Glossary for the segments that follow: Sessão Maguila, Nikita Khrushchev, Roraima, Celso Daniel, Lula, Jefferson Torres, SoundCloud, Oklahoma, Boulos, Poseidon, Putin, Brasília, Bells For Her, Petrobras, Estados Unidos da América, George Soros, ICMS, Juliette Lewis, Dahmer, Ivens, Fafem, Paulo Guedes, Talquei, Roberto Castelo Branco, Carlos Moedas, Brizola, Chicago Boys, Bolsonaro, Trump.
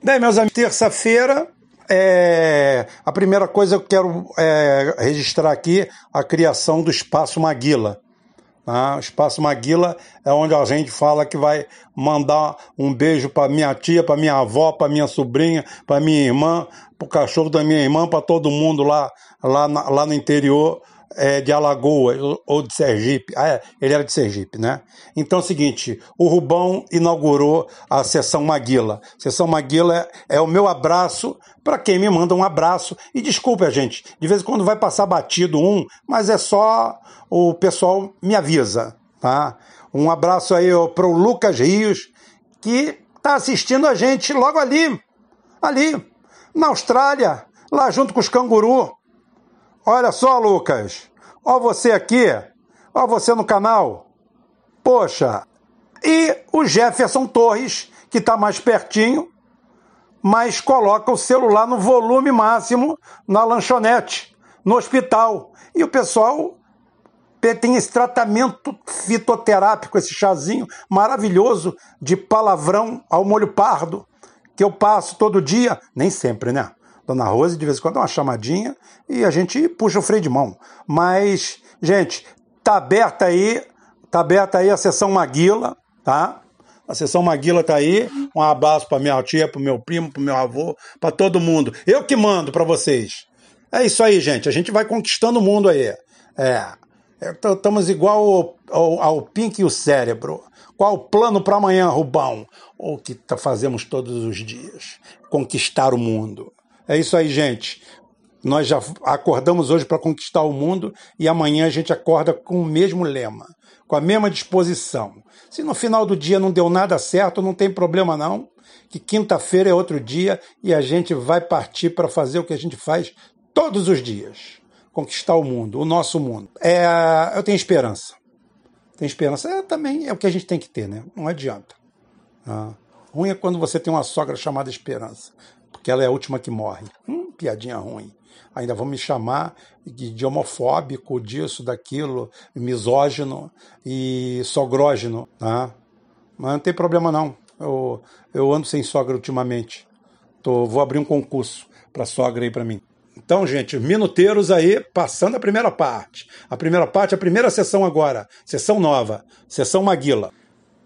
Bem, meus amigos, terça-feira, a primeira coisa que eu quero registrar aqui a criação do Espaço Maguila. Ah, o Espaço Maguila é onde a gente fala que vai mandar um beijo para minha tia, para minha avó, para minha sobrinha, para minha irmã, para o cachorro da minha irmã, para todo mundo lá no interior de Alagoas ou de Sergipe. Ah, ele era de Sergipe, né? Então é o seguinte, o Rubão inaugurou a Sessão Maguila. Sessão Maguila é o meu abraço para quem me manda um abraço. E desculpe, gente, de vez em quando vai passar batido mas é só... o pessoal me avisa, tá? Um abraço aí pro Lucas Rios, que tá assistindo a gente logo ali, na Austrália, lá junto com os canguru. Olha só, Lucas, ó você aqui, ó você no canal. Poxa, e o Jefferson Torres, que tá mais pertinho, mas coloca o celular no volume máximo na lanchonete, no hospital. E o pessoal... tem esse tratamento fitoterápico, esse chazinho maravilhoso de palavrão ao molho pardo, que eu passo todo dia, nem sempre, né? Dona Rose, de vez em quando, dá uma chamadinha e a gente puxa o freio de mão. Mas, gente, tá aberta aí a Sessão Maguila, tá? A Sessão Maguila tá aí. Um abraço pra minha tia, pro meu primo, pro meu avô, pra todo mundo. Eu que mando pra vocês. É isso aí, gente. A gente vai conquistando o mundo aí. Estamos igual ao Pink e o Cérebro. Qual o plano para amanhã, Rubão? O que fazemos todos os dias? Conquistar o mundo. É isso aí, gente. Nós já acordamos hoje para conquistar o mundo e amanhã a gente acorda com o mesmo lema, com a mesma disposição. Se no final do dia não deu nada certo, não tem problema não, que quinta-feira é outro dia e a gente vai partir para fazer o que a gente faz todos os dias. Conquistar o mundo, o nosso mundo. Eu tenho esperança. Tenho esperança. Também é o que a gente tem que ter, né? Não adianta. Ruim é quando você tem uma sogra chamada Esperança, porque ela é a última que morre. Piadinha ruim. Ainda vão me chamar de homofóbico, disso, daquilo, misógino e sogrógino. Tá? Mas não tem problema, não. Eu ando sem sogra ultimamente. Vou abrir um concurso para sogra aí para mim. Então, gente, minuteiros aí, passando a primeira parte. A primeira sessão agora. Sessão nova. Sessão Maguila.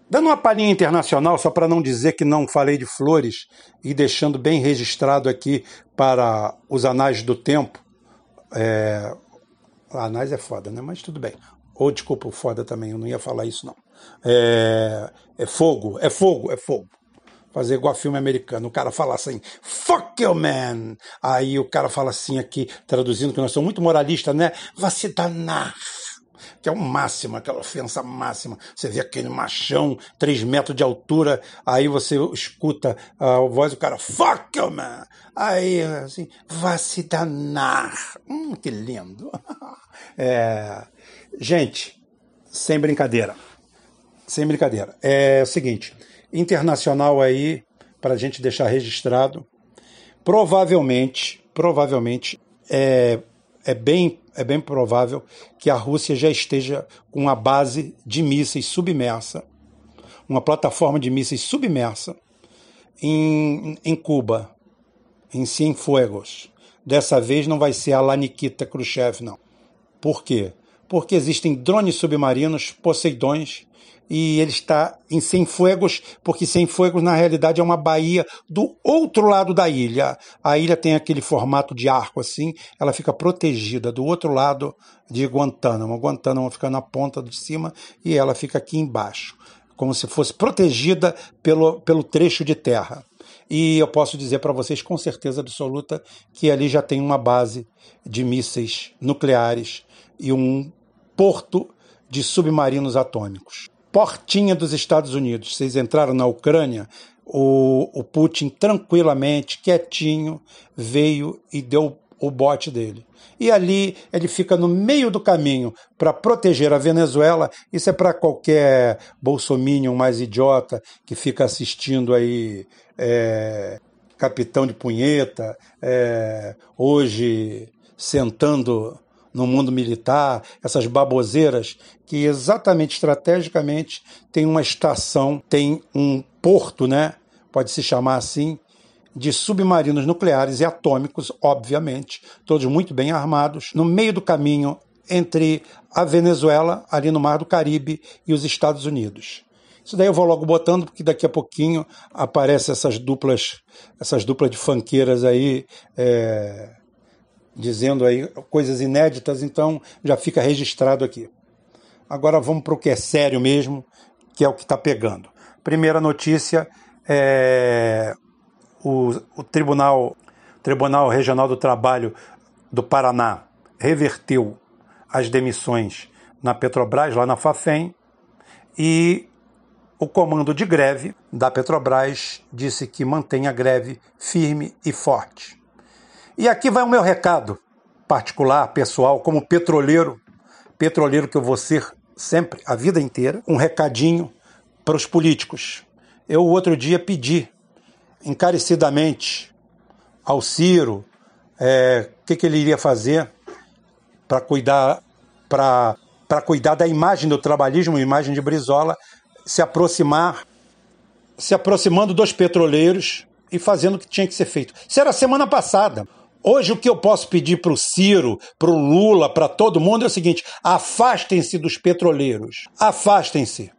Dando uma palhinha internacional, só para não dizer que não falei de flores, e deixando bem registrado aqui para os anais do tempo. Anais é foda, né? Mas tudo bem. Desculpa, foda também, eu não ia falar isso, não. É fogo. Fazer igual a filme americano, o cara fala assim, fuck you, man! Aí o cara fala assim aqui, traduzindo, que nós somos muito moralistas, né? Vai se danar! Que é o máximo, aquela ofensa máxima. Você vê aquele machão, 3 metros de altura, aí você escuta a voz do cara, fuck you, man! Aí, assim, vai se danar! Que lindo! Gente, sem brincadeira. É o seguinte... internacional aí, para a gente deixar registrado, provavelmente, é bem provável que a Rússia já esteja com uma base de mísseis submersa, uma plataforma de mísseis submersa em Cuba, em Cienfuegos. Dessa vez não vai ser a lá Nikita Khrushchev, não. Por quê? Porque existem drones submarinos, Poseidons, e ele está em Cienfuegos, porque Cienfuegos, na realidade, é uma baía do outro lado da ilha. A ilha tem aquele formato de arco, assim, ela fica protegida do outro lado de Guantánamo. Guantánamo fica na ponta de cima e ela fica aqui embaixo, como se fosse protegida pelo trecho de terra. E eu posso dizer para vocês, com certeza absoluta, que ali já tem uma base de mísseis nucleares e um porto de submarinos atômicos. Portinha dos Estados Unidos. Vocês entraram na Ucrânia, o Putin tranquilamente, quietinho, veio e deu o bote dele. E ali ele fica no meio do caminho para proteger a Venezuela. Isso é para qualquer bolsominion mais idiota que fica assistindo aí Capitão de Punheta, hoje sentando... no mundo militar, essas baboseiras, que exatamente estrategicamente tem uma estação, tem um porto, né? Pode se chamar assim, de submarinos nucleares e atômicos, obviamente, todos muito bem armados, no meio do caminho entre a Venezuela, ali no Mar do Caribe, e os Estados Unidos. Isso daí eu vou logo botando, porque daqui a pouquinho aparecem essas duplas de funkeiras aí, dizendo aí coisas inéditas, então já fica registrado aqui. Agora vamos para o que é sério mesmo, que é o que está pegando. Primeira notícia é o Tribunal Regional do Trabalho do Paraná reverteu as demissões na Petrobras, lá na Fafem, e o comando de greve da Petrobras disse que mantém a greve firme e forte. E aqui vai o meu recado particular, pessoal, como petroleiro que eu vou ser sempre, a vida inteira, um recadinho para os políticos. Eu, outro dia, pedi encarecidamente ao Ciro o que ele iria fazer para cuidar da imagem do trabalhismo, imagem de Brizola, se aproximando dos petroleiros e fazendo o que tinha que ser feito. Isso era semana passada. Hoje o que eu posso pedir para o Ciro, para o Lula, para todo mundo é o seguinte: afastem-se dos petroleiros, afastem-se.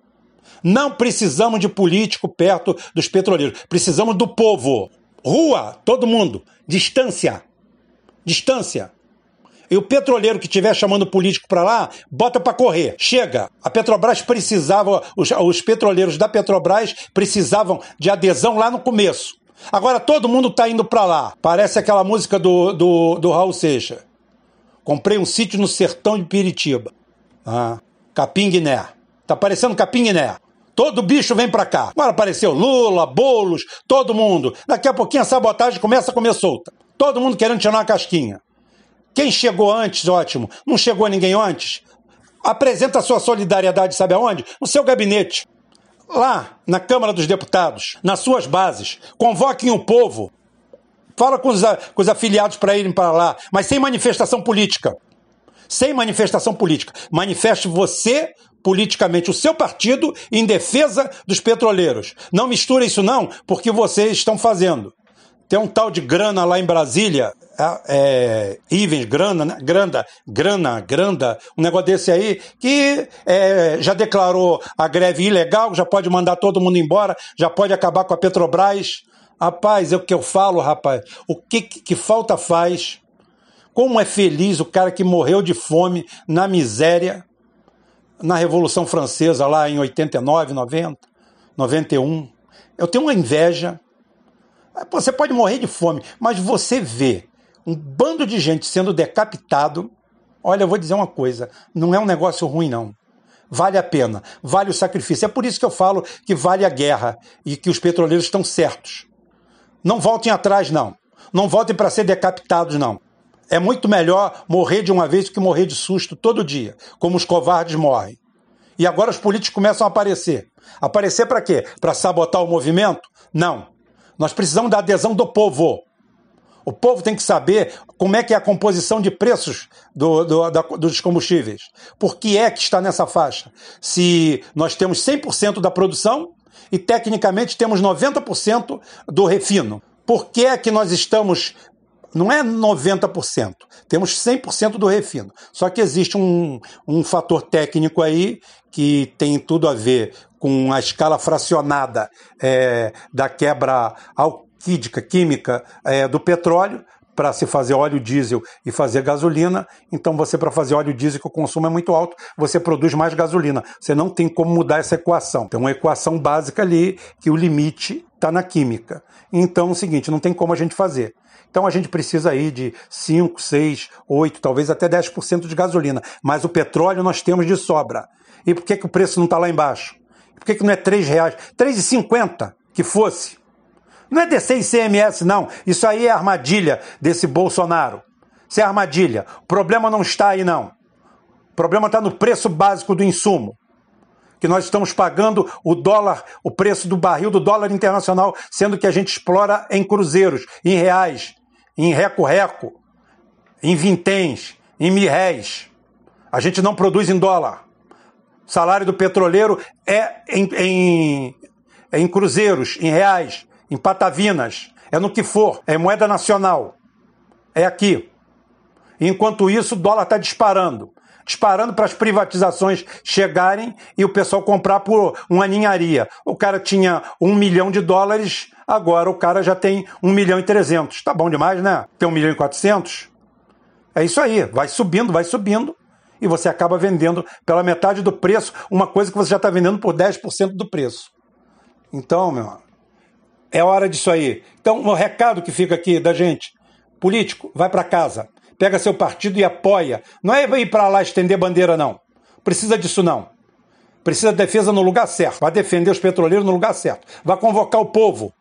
Não precisamos de político perto dos petroleiros, precisamos do povo. Rua, todo mundo, distância. E o petroleiro que estiver chamando o político para lá, bota para correr. Chega. A Petrobras precisava, os petroleiros da Petrobras precisavam de adesão lá no começo. Agora todo mundo está indo para lá. Parece aquela música do Raul Seixas. Comprei um sítio no sertão de Piritiba. Capim Guiné. Tá parecendo Capim Guiné. Todo bicho vem para cá. Agora apareceu Lula, Boulos, todo mundo. Daqui a pouquinho a sabotagem começa a comer solta. Todo mundo querendo tirar uma casquinha. Quem chegou antes, ótimo. Não chegou ninguém antes? Apresenta a sua solidariedade, sabe aonde? No seu gabinete. Lá, na Câmara dos Deputados, nas suas bases. Convoquem o povo. Fala com os afiliados para irem para lá. Mas sem manifestação política. Manifeste você, politicamente, o seu partido em defesa dos petroleiros. Não misture isso não, porque vocês estão fazendo. Tem um tal de grana lá em Brasília, Ivens, grana, um negócio desse aí, que já declarou a greve ilegal, já pode mandar todo mundo embora, já pode acabar com a Petrobras. Rapaz, é o que eu falo, rapaz. O que falta faz? Como é feliz o cara que morreu de fome, na miséria, na Revolução Francesa, lá em 89, 90, 91. Eu tenho uma inveja. Você pode morrer de fome, mas você vê um bando de gente sendo decapitado. Olha, eu vou dizer uma coisa, não é um negócio ruim, não. Vale a pena, vale o sacrifício. É por isso que eu falo que vale a guerra e que os petroleiros estão certos. Não voltem atrás, não. Não voltem para ser decapitados, não. É muito melhor morrer de uma vez do que morrer de susto todo dia, como os covardes morrem. E agora os políticos começam a aparecer. Aparecer para quê? Para sabotar o movimento? Não. Nós precisamos da adesão do povo. O povo tem que saber como é que é a composição de preços dos combustíveis. Por que é que está nessa faixa? Se nós temos 100% da produção e, tecnicamente, temos 90% do refino. Por que é que nós estamos... Não é 90%, temos 100% do refino. Só que existe um fator técnico aí que tem tudo a ver com a escala fracionada da quebra alquídica, química do petróleo para se fazer óleo diesel e fazer gasolina. Então você, para fazer óleo diesel, que o consumo é muito alto, você produz mais gasolina. Você não tem como mudar essa equação. Tem uma equação básica ali que o limite está na química. Então é o seguinte, não tem como a gente fazer. Então a gente precisa aí de 5, 6, 8, talvez até 10% de gasolina. Mas o petróleo nós temos de sobra. E por que o preço não está lá embaixo? Por que não é R$ 3,00? R$ 3,50 que fosse. Não é descer ICMS, não. Isso aí é armadilha desse Bolsonaro. Isso é armadilha. O problema não está aí, não. O problema está no preço básico do insumo. Que nós estamos pagando o dólar, o preço do barril do dólar internacional, sendo que a gente explora em cruzeiros, em reais, em reco-reco, em vinténs, em mirréis. A gente não produz em dólar. O salário do petroleiro é em cruzeiros, em reais, em patavinas. é no que for, é moeda nacional, é aqui. Enquanto isso, o dólar está disparando para as privatizações chegarem e o pessoal comprar por uma ninharia. O cara tinha $1 milhão, agora o cara já tem $1.300.000. Tá bom demais, né? Tem $1.400.000. É isso aí, vai subindo, e você acaba vendendo pela metade do preço uma coisa que você já está vendendo por 10% do preço. Então, meu irmão, é hora disso aí. Então, o recado que fica aqui da gente, político, vai para casa. Pega seu partido e apoia. Não é ir para lá estender bandeira, não. Precisa disso, não. Precisa de defesa no lugar certo. Vai defender os petroleiros no lugar certo. Vai convocar o povo.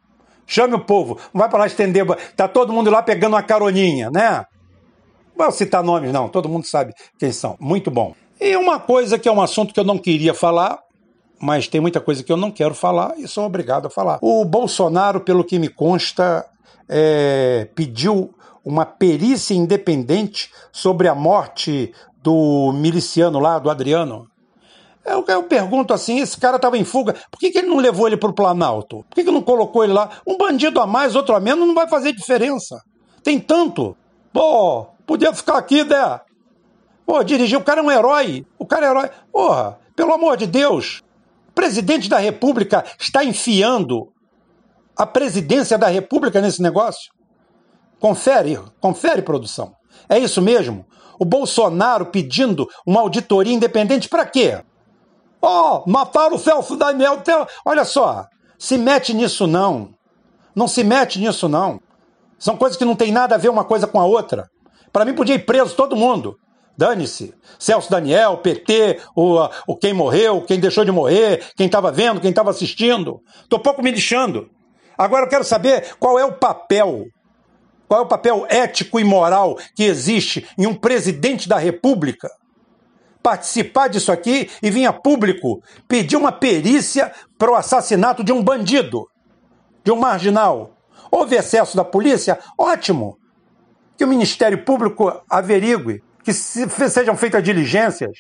Chame o povo. Não vai para lá estender... Tá todo mundo lá pegando uma caroninha, né? Não vou citar nomes, não. Todo mundo sabe quem são. Muito bom. E uma coisa que é um assunto que eu não queria falar, mas tem muita coisa que eu não quero falar e sou obrigado a falar. O Bolsonaro, pelo que me consta, pediu uma perícia independente sobre a morte do miliciano lá, do Adriano. Eu pergunto assim, esse cara estava em fuga, por que ele não levou ele para o Planalto? Por que não colocou ele lá? Um bandido a mais, outro a menos, não vai fazer diferença. Tem tanto. Pô, podia ficar aqui, né? Pô, dirigir, o cara é um herói. O cara é herói. Porra, pelo amor de Deus. O presidente da República está enfiando a presidência da República nesse negócio? Confere, produção. É isso mesmo? O Bolsonaro pedindo uma auditoria independente para quê? Ó, mataram o Celso Daniel. Olha só, se mete nisso não. Não se mete nisso não. São coisas que não tem nada a ver uma coisa com a outra. Para mim podia ir preso todo mundo. Dane-se. Celso Daniel, PT, o quem morreu, quem deixou de morrer, quem estava vendo, quem estava assistindo. Tô pouco me lixando. Agora eu quero saber qual é o papel... Qual é o papel ético e moral que existe em um presidente da República participar disso aqui e vir a público pedir uma perícia para o assassinato de um bandido, de um marginal? Houve excesso da polícia? Ótimo! Que o Ministério Público averigue, que sejam feitas diligências.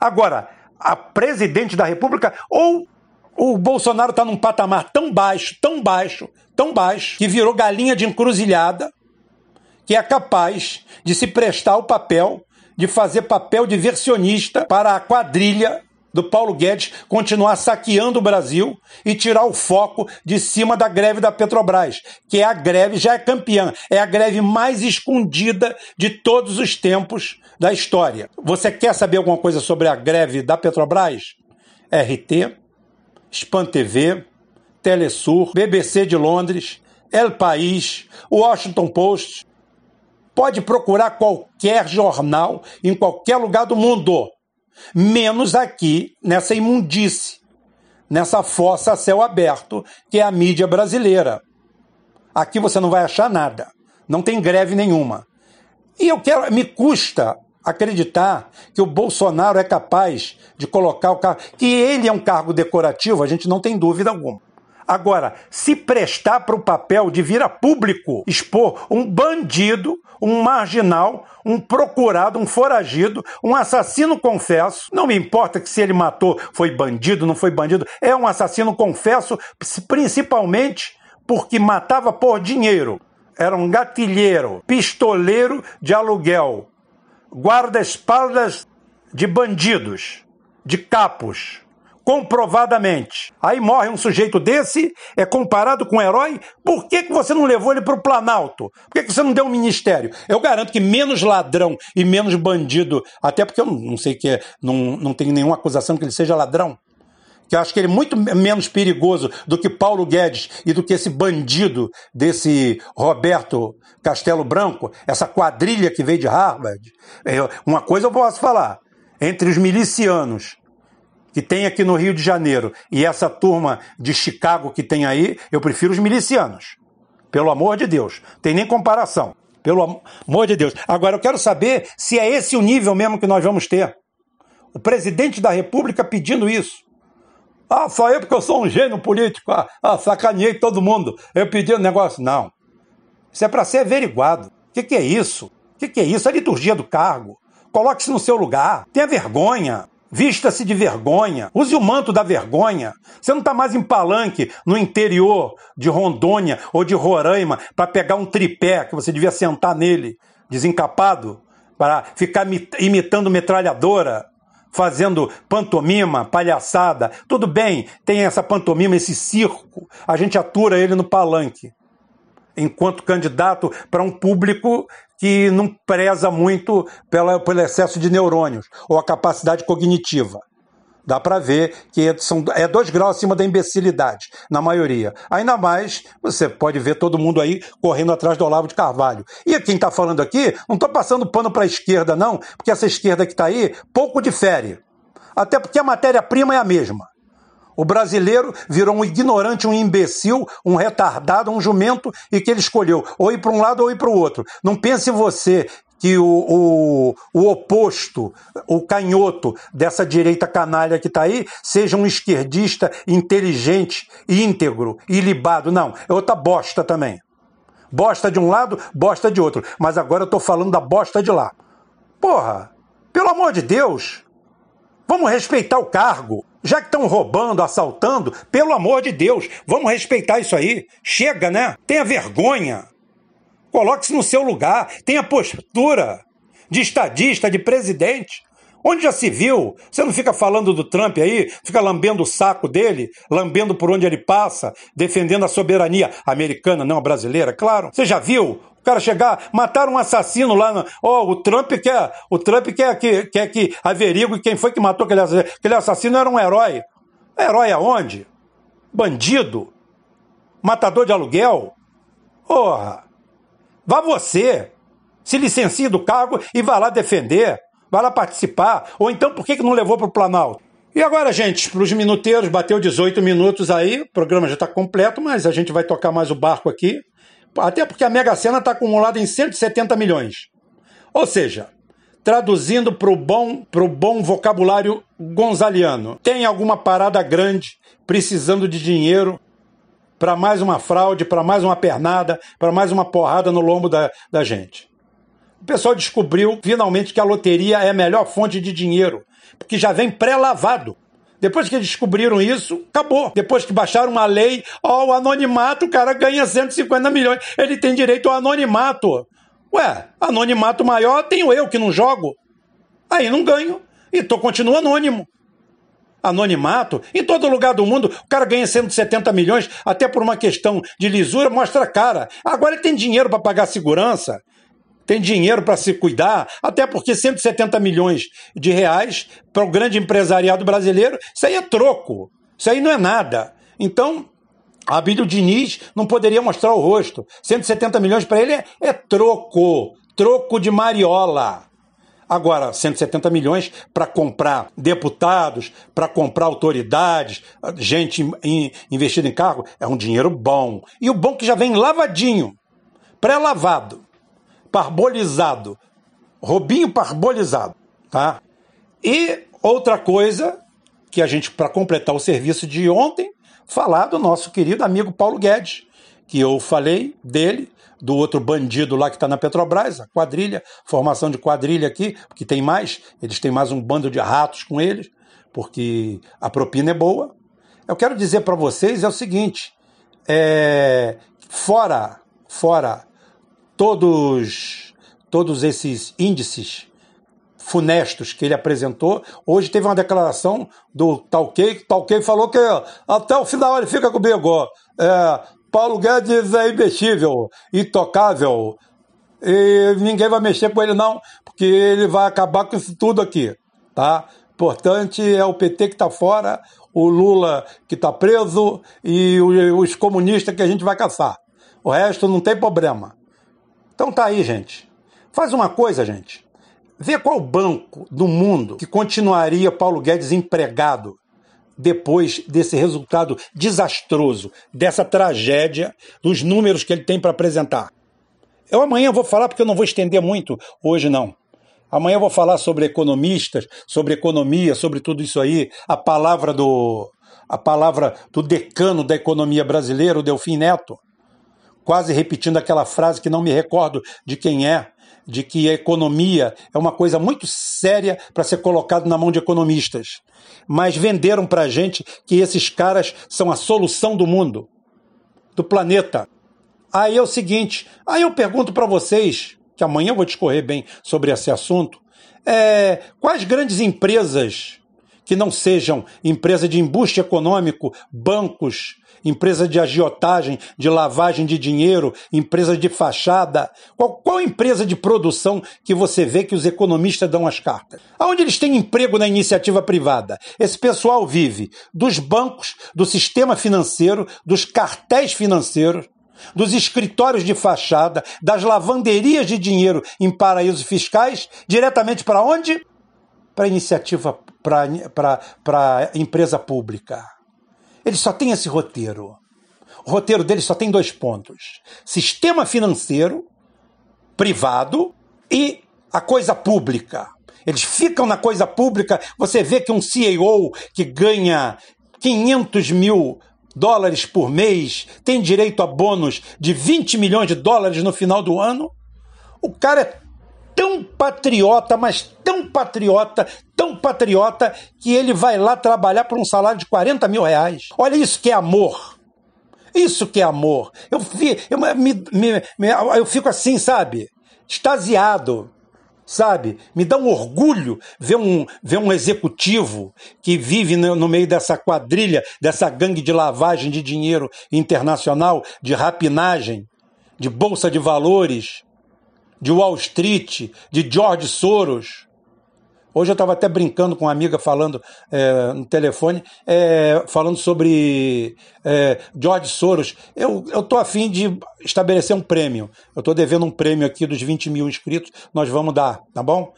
Agora, a presidente da República ou... O Bolsonaro está num patamar tão baixo, que virou galinha de encruzilhada, que é capaz de se prestar ao papel, de fazer papel diversionista para a quadrilha do Paulo Guedes continuar saqueando o Brasil e tirar o foco de cima da greve da Petrobras, que é a greve, já é campeã, é a greve mais escondida de todos os tempos da história. Você quer saber alguma coisa sobre a greve da Petrobras? RT, Span TV, Telesur, BBC de Londres, El País, Washington Post. Pode procurar qualquer jornal em qualquer lugar do mundo, menos aqui nessa imundície, nessa fossa a céu aberto que é a mídia brasileira. Aqui você não vai achar nada, não tem greve nenhuma. E me custa acreditar que o Bolsonaro é capaz de colocar o cargo... Que ele é um cargo decorativo, a gente não tem dúvida alguma. Agora, se prestar para o papel de vir a público expor um bandido, um marginal, um procurado, um foragido, um assassino confesso... Não me importa que se ele matou, foi bandido, não foi bandido... É um assassino confesso, principalmente porque matava por dinheiro. Era um gatilheiro, pistoleiro de aluguel... guarda-espaldas de bandidos, de capos, comprovadamente. Aí morre um sujeito desse, é comparado com um herói. Por que você não levou ele para o Planalto? Por que você não deu um ministério? Eu garanto que menos ladrão e menos bandido, até porque eu não sei que é, não tem nenhuma acusação que ele seja ladrão, que eu acho que ele é muito menos perigoso do que Paulo Guedes e do que esse bandido desse Roberto Castelo Branco, essa quadrilha que veio de Harvard. Uma coisa eu posso falar, entre os milicianos que tem aqui no Rio de Janeiro e essa turma de Chicago que tem aí, eu prefiro os milicianos, pelo amor de Deus, não tem nem comparação, pelo amor de Deus. Agora eu quero saber se é esse o nível mesmo que nós vamos ter. O presidente da República pedindo isso. Ah, só eu porque eu sou um gênio político. Ah, sacaneei todo mundo. Eu pedi um negócio. Não. Isso é para ser averiguado. O que é isso? O que é isso? É a liturgia do cargo. Coloque-se no seu lugar. Tenha vergonha. Vista-se de vergonha. Use o manto da vergonha. Você não está mais em palanque no interior de Rondônia ou de Roraima para pegar um tripé que você devia sentar nele, desencapado, para ficar imitando metralhadora, fazendo pantomima, palhaçada. Tudo bem, tem essa pantomima, esse circo. A gente atura ele no palanque, enquanto candidato para um público que não preza muito pelo excesso de neurônios ou a capacidade cognitiva. Dá para ver que é 2 graus acima da imbecilidade, na maioria. Ainda mais, você pode ver todo mundo aí correndo atrás do Olavo de Carvalho. E quem está falando aqui, não estou passando pano para a esquerda não, porque essa esquerda que está aí pouco difere. Até porque a matéria-prima é a mesma. O brasileiro virou um ignorante, um imbecil, um retardado, um jumento, e que ele escolheu ou ir para um lado ou ir para o outro. Não pense você que o oposto, o canhoto dessa direita canalha que está aí, seja um esquerdista inteligente, íntegro, ilibado. Não, é outra bosta também. Bosta de um lado, bosta de outro. Mas agora eu estou falando da bosta de lá. Porra, pelo amor de Deus, vamos respeitar o cargo. Já que estão roubando, assaltando, pelo amor de Deus, vamos respeitar isso aí. Chega, né? Tenha vergonha. Coloque-se no seu lugar. Tenha postura de estadista, de presidente. Onde já se viu? Você não fica falando do Trump aí? Fica lambendo o saco dele? Lambendo por onde ele passa? Defendendo a soberania americana, não a brasileira, claro. Você já viu? O cara chegar, matar um assassino lá. O Trump quer que averigue quem foi que matou aquele assassino. Aquele assassino era um herói. Herói aonde? Bandido? Matador de aluguel? Porra! Vá você! Se licencie do cargo e vá lá defender. Vá lá participar. Ou então, por que não levou para o Planalto? E agora, gente, para os minuteiros, bateu 18 minutos aí. O programa já está completo, mas a gente vai tocar mais o barco aqui. Até porque a Mega Sena está acumulada em 170 milhões. Ou seja, traduzindo para o bom vocabulário gonzaliano, tem alguma parada grande precisando de dinheiro para mais uma fraude, para mais uma pernada, para mais uma porrada no lombo da gente. O pessoal descobriu finalmente que a loteria é a melhor fonte de dinheiro, porque já vem pré-lavado. Depois que descobriram isso, acabou. Depois que baixaram uma lei, o anonimato, o cara ganha 150 milhões. Ele tem direito ao anonimato. Ué, anonimato maior tenho eu, que não jogo. Aí não ganho. E continuo anônimo. Anonimato, em todo lugar do mundo, o cara ganha 170 milhões, até por uma questão de lisura, mostra a cara. Agora ele tem dinheiro para pagar segurança. Tem dinheiro para se cuidar, até porque 170 milhões de reais para o grande empresariado brasileiro, isso aí é troco, isso aí não é nada. Então, Abílio Diniz não poderia mostrar o rosto. 170 milhões para ele é troco de mariola. Agora, 170 milhões para comprar deputados, para comprar autoridades, gente investida em cargo, é um dinheiro bom. E o bom que já vem lavadinho, pré-lavado. Parbolizado, roubinho parbolizado, tá? E outra coisa que a gente, para completar o serviço de ontem, falar do nosso querido amigo Paulo Guedes, que eu falei dele, do outro bandido lá que está na Petrobras, a quadrilha, formação de quadrilha aqui, porque tem mais, eles têm mais um bando de ratos com eles, porque a propina é boa. Eu quero dizer para vocês é o seguinte, fora todos esses índices funestos que ele apresentou, hoje teve uma declaração do Talquei falou que até o final ele fica comigo. Paulo Guedes é imbecível, intocável, e ninguém vai mexer com ele não, porque ele vai acabar com isso tudo aqui, tá? Importante é o PT que está fora, o Lula que está preso e os comunistas que a gente vai caçar. O resto não tem problema. Então tá aí, gente. Faz uma coisa, gente. Vê qual banco do mundo que continuaria Paulo Guedes empregado depois desse resultado desastroso, dessa tragédia, dos números que ele tem para apresentar. Eu amanhã vou falar, porque eu não vou estender muito hoje, não. Amanhã eu vou falar sobre economistas, sobre economia, sobre tudo isso aí, a palavra do decano da economia brasileira, o Delfim Neto. quase repetindo aquela frase que não me recordo de quem é, de que a economia é uma coisa muito séria para ser colocada na mão de economistas. Mas venderam para a gente que esses caras são a solução do mundo, do planeta. Aí é o seguinte, aí eu pergunto para vocês, que amanhã eu vou discorrer bem sobre esse assunto, quais grandes empresas que não sejam empresa de embuste econômico, bancos, empresa de agiotagem, de lavagem de dinheiro, empresa de fachada. Qual empresa de produção que você vê que os economistas dão as cartas? Aonde eles têm emprego na iniciativa privada? Esse pessoal vive dos bancos, do sistema financeiro, dos cartéis financeiros, dos escritórios de fachada, das lavanderias de dinheiro em paraísos fiscais, diretamente para onde? Para a iniciativa, para a empresa pública. Eles só têm esse roteiro. O roteiro deles só tem dois pontos. Sistema financeiro, privado e a coisa pública. Eles ficam na coisa pública. Você vê que um CEO que ganha $500 mil por mês tem direito a bônus de $20 milhões no final do ano. O cara é tão patriota, mas tão patriota, que ele vai lá trabalhar por um salário de R$40 mil. Olha, isso que é amor. Isso que é amor. Eu fico assim, sabe? Extasiado, sabe? Me dá um orgulho ver um executivo que vive no meio dessa quadrilha, dessa gangue de lavagem de dinheiro internacional, de rapinagem, de bolsa de valores, de Wall Street, de George Soros. Hoje eu estava até brincando com uma amiga falando no telefone, falando sobre George Soros. Eu estou a fim de estabelecer um prêmio. Eu estou devendo um prêmio aqui dos 20 mil inscritos. Nós vamos dar, tá bom?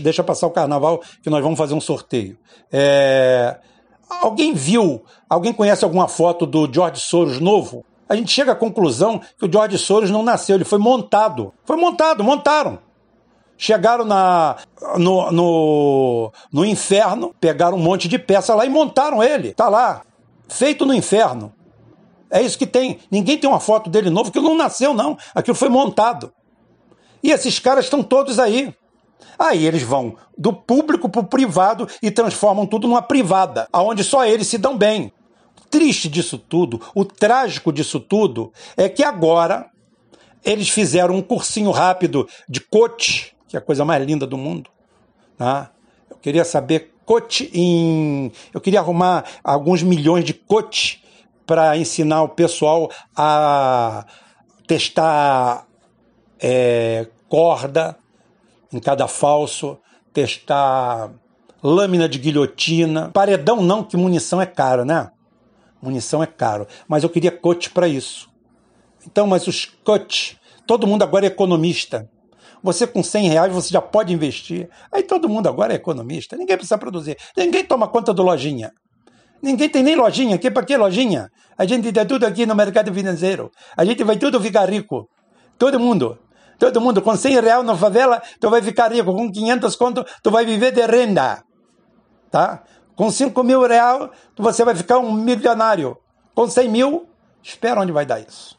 Deixa passar o carnaval que nós vamos fazer um sorteio. Alguém conhece alguma foto do George Soros novo? A gente chega à conclusão que o George Soros não nasceu, ele foi montado. Montaram. Chegaram no inferno, pegaram um monte de peça lá e montaram ele. Tá lá, feito no inferno. É isso que tem. Ninguém tem uma foto dele novo, que não nasceu, não. Aquilo foi montado. E esses caras estão todos aí. Aí eles vão do público para o privado e transformam tudo numa privada, aonde só eles se dão bem. O triste disso tudo, o trágico disso tudo, é que agora eles fizeram um cursinho rápido de coach, que é a coisa mais linda do mundo. Tá? Eu queria saber coach Eu queria arrumar alguns milhões de coach para ensinar o pessoal a testar corda em cada falso, testar lâmina de guilhotina. Paredão não, que munição é cara, né? Munição é caro, mas eu queria coach para isso. Então, mas os coach, todo mundo agora é economista. Você com R$100 você já pode investir. Aí todo mundo agora é economista. Ninguém precisa produzir. Ninguém toma conta do lojinha. Ninguém tem nem lojinha. Para que lojinha? A gente tem tudo aqui no mercado financeiro. A gente vai tudo ficar rico. Todo mundo. Com R$100 na favela, tu vai ficar rico. Com 500 conto, tu vai viver de renda. Tá? Com 5 mil reais, você vai ficar um milionário. Com 100 mil, espera onde vai dar isso.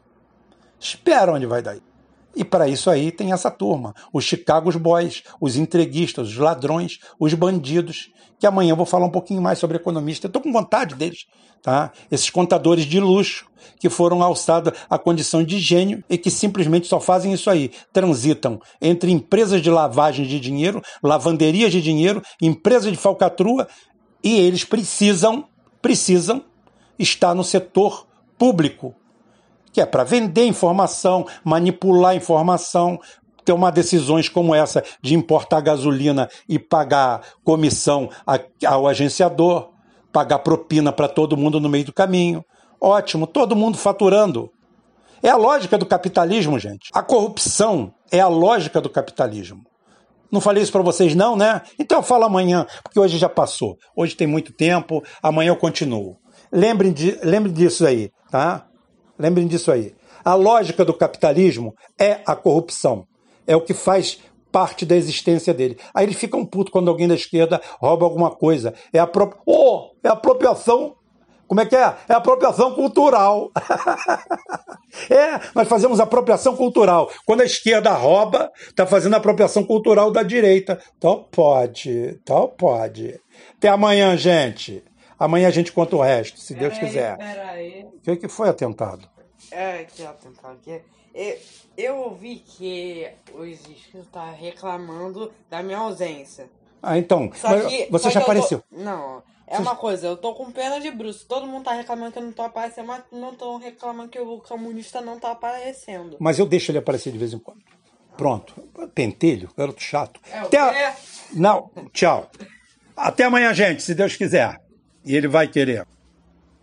E para isso aí tem essa turma. Os Chicago Boys, os entreguistas, os ladrões, os bandidos. Que amanhã eu vou falar um pouquinho mais sobre economista. Eu estou com vontade deles. Tá? Esses contadores de luxo que foram alçados à condição de gênio e que simplesmente só fazem isso aí. Transitam entre empresas de lavagem de dinheiro, lavanderias de dinheiro, empresas de falcatrua. E eles precisam estar no setor público, que é para vender informação, manipular informação, tomar decisões como essa de importar gasolina e pagar comissão ao agenciador, pagar propina para todo mundo no meio do caminho. Ótimo, todo mundo faturando. É a lógica do capitalismo, gente. A corrupção é a lógica do capitalismo. Não falei isso para vocês não, né? Então eu falo amanhã, porque hoje já passou. Hoje tem muito tempo, amanhã eu continuo. Lembrem disso aí, tá? Lembrem disso aí. A lógica do capitalismo é a corrupção. É o que faz parte da existência dele. Aí eles ficam putos quando alguém da esquerda rouba alguma coisa. É apropriação Como é que é? É apropriação cultural. É, nós fazemos apropriação cultural. Quando a esquerda rouba, está fazendo apropriação cultural da direita. Então pode, Até amanhã, gente. Amanhã a gente conta o resto, se Deus quiser. Peraí. O que foi atentado? Eu ouvi que os inscritos estão reclamando da minha ausência. Ah, então. Você já apareceu. Não, é uma coisa, eu tô com pena de bruxo. Todo mundo tá reclamando que eu não tô aparecendo, mas não estão reclamando que o comunista não tá aparecendo. Mas eu deixo ele aparecer de vez em quando. Pronto. Pentelho, garoto chato. Não, tchau. Até amanhã, gente, se Deus quiser. E ele vai querer.